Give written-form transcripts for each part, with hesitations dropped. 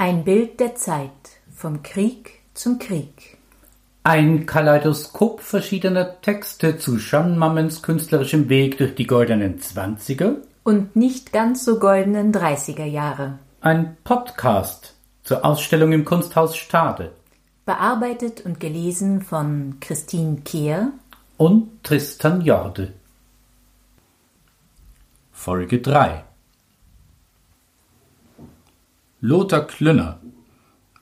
Ein Bild der Zeit, vom Krieg zum Krieg. Ein Kaleidoskop verschiedener Texte zu Jeanne-Mammens künstlerischem Weg durch die goldenen 20er und nicht ganz so goldenen 30er Jahre. Ein Podcast zur Ausstellung im Kunsthaus Stade. Bearbeitet und gelesen von Christine Kehr und Tristan Jorde. Folge 3. Lothar Klünner,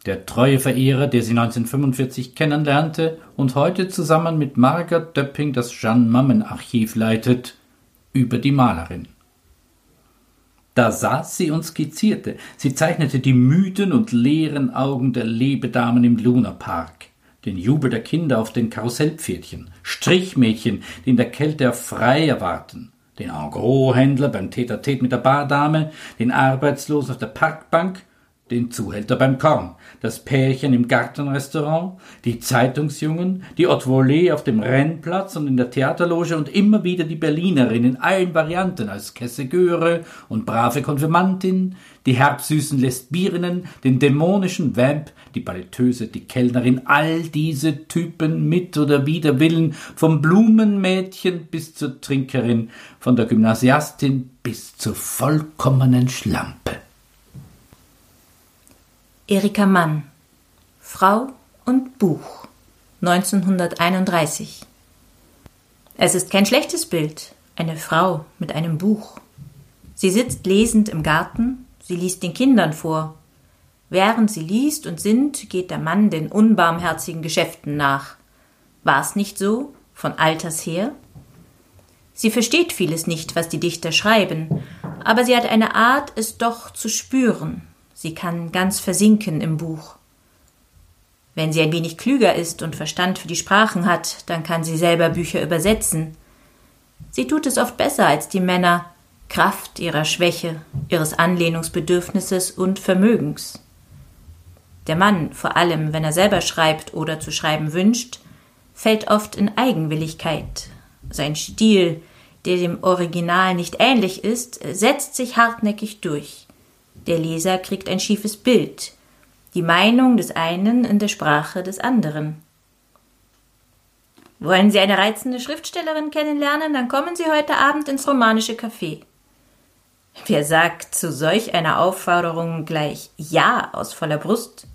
der treue Verehrer, der sie 1945 kennenlernte und heute zusammen mit Margot Döpping das Jeanne-Mammen-Archiv leitet, über die Malerin. Da saß sie und skizzierte. Sie zeichnete die müden und leeren Augen der Lebedamen im Lunapark, den Jubel der Kinder auf den Karussellpferdchen, Strichmädchen, die in der Kälte auf Freier warten, den Engros-Händler beim Tête-à-Tête mit der Bardame, den Arbeitslosen auf der Parkbank, den Zuhälter beim Korn, das Pärchen im Gartenrestaurant, die Zeitungsjungen, die Haute-Volée auf dem Rennplatz und in der Theaterloge und immer wieder die Berlinerin in allen Varianten als Kessegeure und brave Konfirmantin, die herbsüßen Lesbierinnen, den dämonischen Vamp, die Balletteuse, die Kellnerin, all diese Typen mit oder wider Willen, vom Blumenmädchen bis zur Trinkerin, von der Gymnasiastin bis zur vollkommenen Schlampe. Erika Mann, Frau und Buch, 1931. Es ist kein schlechtes Bild, eine Frau mit einem Buch. Sie sitzt lesend im Garten, sie liest den Kindern vor. Während sie liest und sinnt, geht der Mann den unbarmherzigen Geschäften nach. War's nicht so, von alters her? Sie versteht vieles nicht, was die Dichter schreiben, aber sie hat eine Art, es doch zu spüren. Sie kann ganz versinken im Buch. Wenn sie ein wenig klüger ist und Verstand für die Sprachen hat, dann kann sie selber Bücher übersetzen. Sie tut es oft besser als die Männer, Kraft ihrer Schwäche, ihres Anlehnungsbedürfnisses und Vermögens. Der Mann, vor allem wenn er selber schreibt oder zu schreiben wünscht, fällt oft in Eigenwilligkeit. Sein Stil, der dem Original nicht ähnlich ist, setzt sich hartnäckig durch. Der Leser kriegt ein schiefes Bild, die Meinung des einen in der Sprache des anderen. Wollen Sie eine reizende Schriftstellerin kennenlernen, dann kommen Sie heute Abend ins romanische Café. Wer sagt zu solch einer Aufforderung gleich Ja aus voller Brust?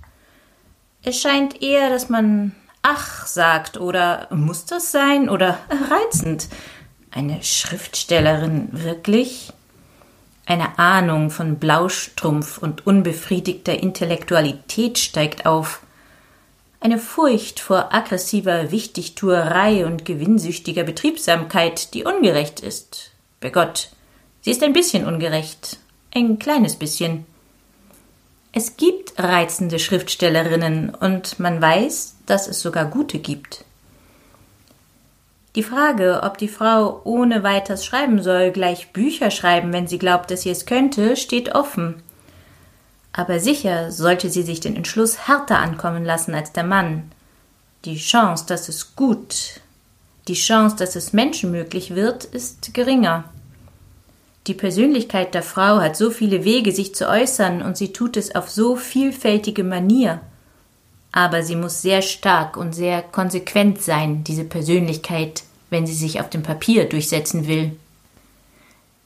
Es scheint eher, dass man Ach sagt oder Muss das sein oder reizend. Eine Schriftstellerin wirklich? Eine Ahnung von Blaustrumpf und unbefriedigter Intellektualität steigt auf. Eine Furcht vor aggressiver Wichtigtuerei und gewinnsüchtiger Betriebsamkeit, die ungerecht ist. Bei Gott, sie ist ein bisschen ungerecht. Ein kleines bisschen. Es gibt reizende Schriftstellerinnen und man weiß, dass es sogar gute gibt. Die Frage, ob die Frau ohne weiteres schreiben soll, gleich Bücher schreiben, wenn sie glaubt, dass sie es könnte, steht offen. Aber sicher sollte sie sich den Entschluss härter ankommen lassen als der Mann. Die Chance, dass es gut, die Chance, dass es menschenmöglich wird, ist geringer. Die Persönlichkeit der Frau hat so viele Wege, sich zu äußern, und sie tut es auf so vielfältige Manier. Aber sie muss sehr stark und sehr konsequent sein, diese Persönlichkeit, wenn sie sich auf dem Papier durchsetzen will.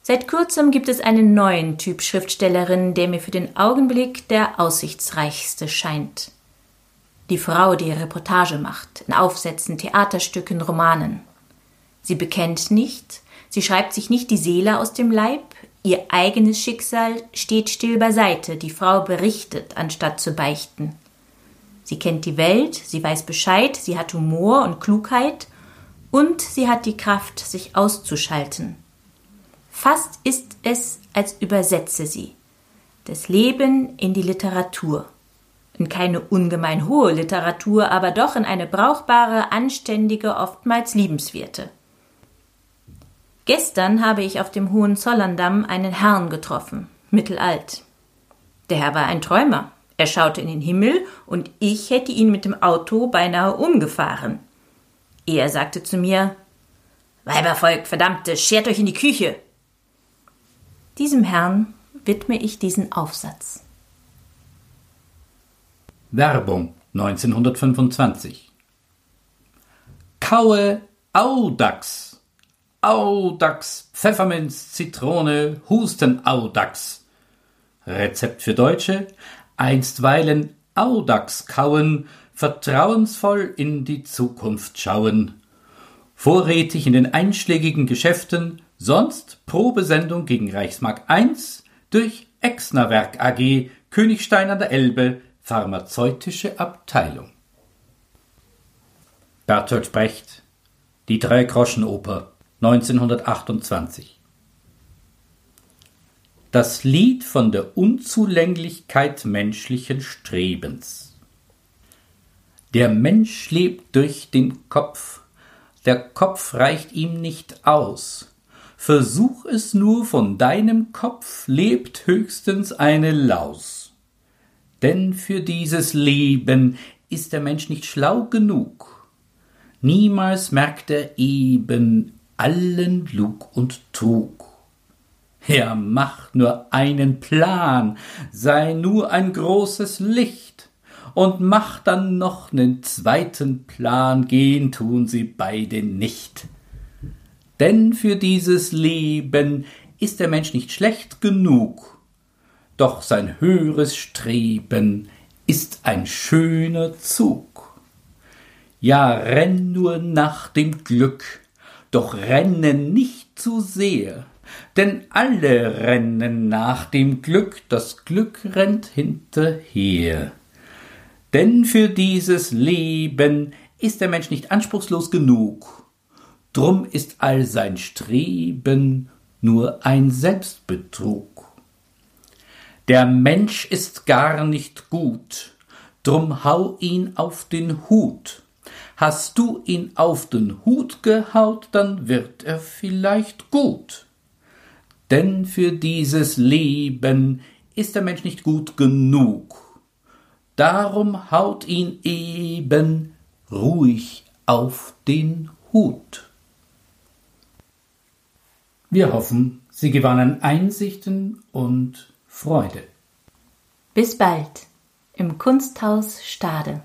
Seit kurzem gibt es einen neuen Typ Schriftstellerin, der mir für den Augenblick der aussichtsreichste scheint. Die Frau, die Reportage macht, in Aufsätzen, Theaterstücken, Romanen. Sie bekennt nicht, sie schreibt sich nicht die Seele aus dem Leib, ihr eigenes Schicksal steht still beiseite, die Frau berichtet, anstatt zu beichten. Sie kennt die Welt, sie weiß Bescheid, sie hat Humor und Klugheit und sie hat die Kraft, sich auszuschalten. Fast ist es, als übersetze sie das Leben in die Literatur. In keine ungemein hohe Literatur, aber doch in eine brauchbare, anständige, oftmals liebenswerte. Gestern habe ich auf dem Hohenzollerndamm einen Herrn getroffen, mittelalt. Der Herr war ein Träumer. Er schaute in den Himmel und ich hätte ihn mit dem Auto beinahe umgefahren. Er sagte zu mir, »Weibervolk, verdammte, schert euch in die Küche!« Diesem Herrn widme ich diesen Aufsatz. Werbung 1925. Kaue Audax. Audax, Pfefferminz, Zitrone, Husten-Audax. Rezept für Deutsche: Einstweilen Audax kauen, vertrauensvoll in die Zukunft schauen. Vorrätig in den einschlägigen Geschäften, sonst Probesendung gegen Reichsmark 1 durch Exnerwerk AG, Königstein an der Elbe, pharmazeutische Abteilung. Bertolt Brecht, Die Drei Groschenoper, 1928. Das Lied von der Unzulänglichkeit menschlichen Strebens. Der Mensch lebt durch den Kopf, der Kopf reicht ihm nicht aus. Versuch es nur, von deinem Kopf lebt höchstens eine Laus. Denn für dieses Leben ist der Mensch nicht schlau genug. Niemals merkt er eben allen Lug und Trug. Er macht nur einen Plan, sei nur ein großes Licht und macht dann noch nen zweiten Plan, gehen tun sie beide nicht. Denn für dieses Leben ist der Mensch nicht schlecht genug, doch sein höheres Streben ist ein schöner Zug. Ja, renn nur nach dem Glück, doch renne nicht zu sehr, denn alle rennen nach dem Glück, das Glück rennt hinterher. Denn für dieses Leben ist der Mensch nicht anspruchslos genug, drum ist all sein Streben nur ein Selbstbetrug. Der Mensch ist gar nicht gut, drum hau ihn auf den Hut. Hast du ihn auf den Hut gehaut, dann wird er vielleicht gut. Denn für dieses Leben ist der Mensch nicht gut genug. Darum haut ihn eben ruhig auf den Hut. Wir hoffen, Sie gewannen Einsichten und Freude. Bis bald im Kunsthaus Stade.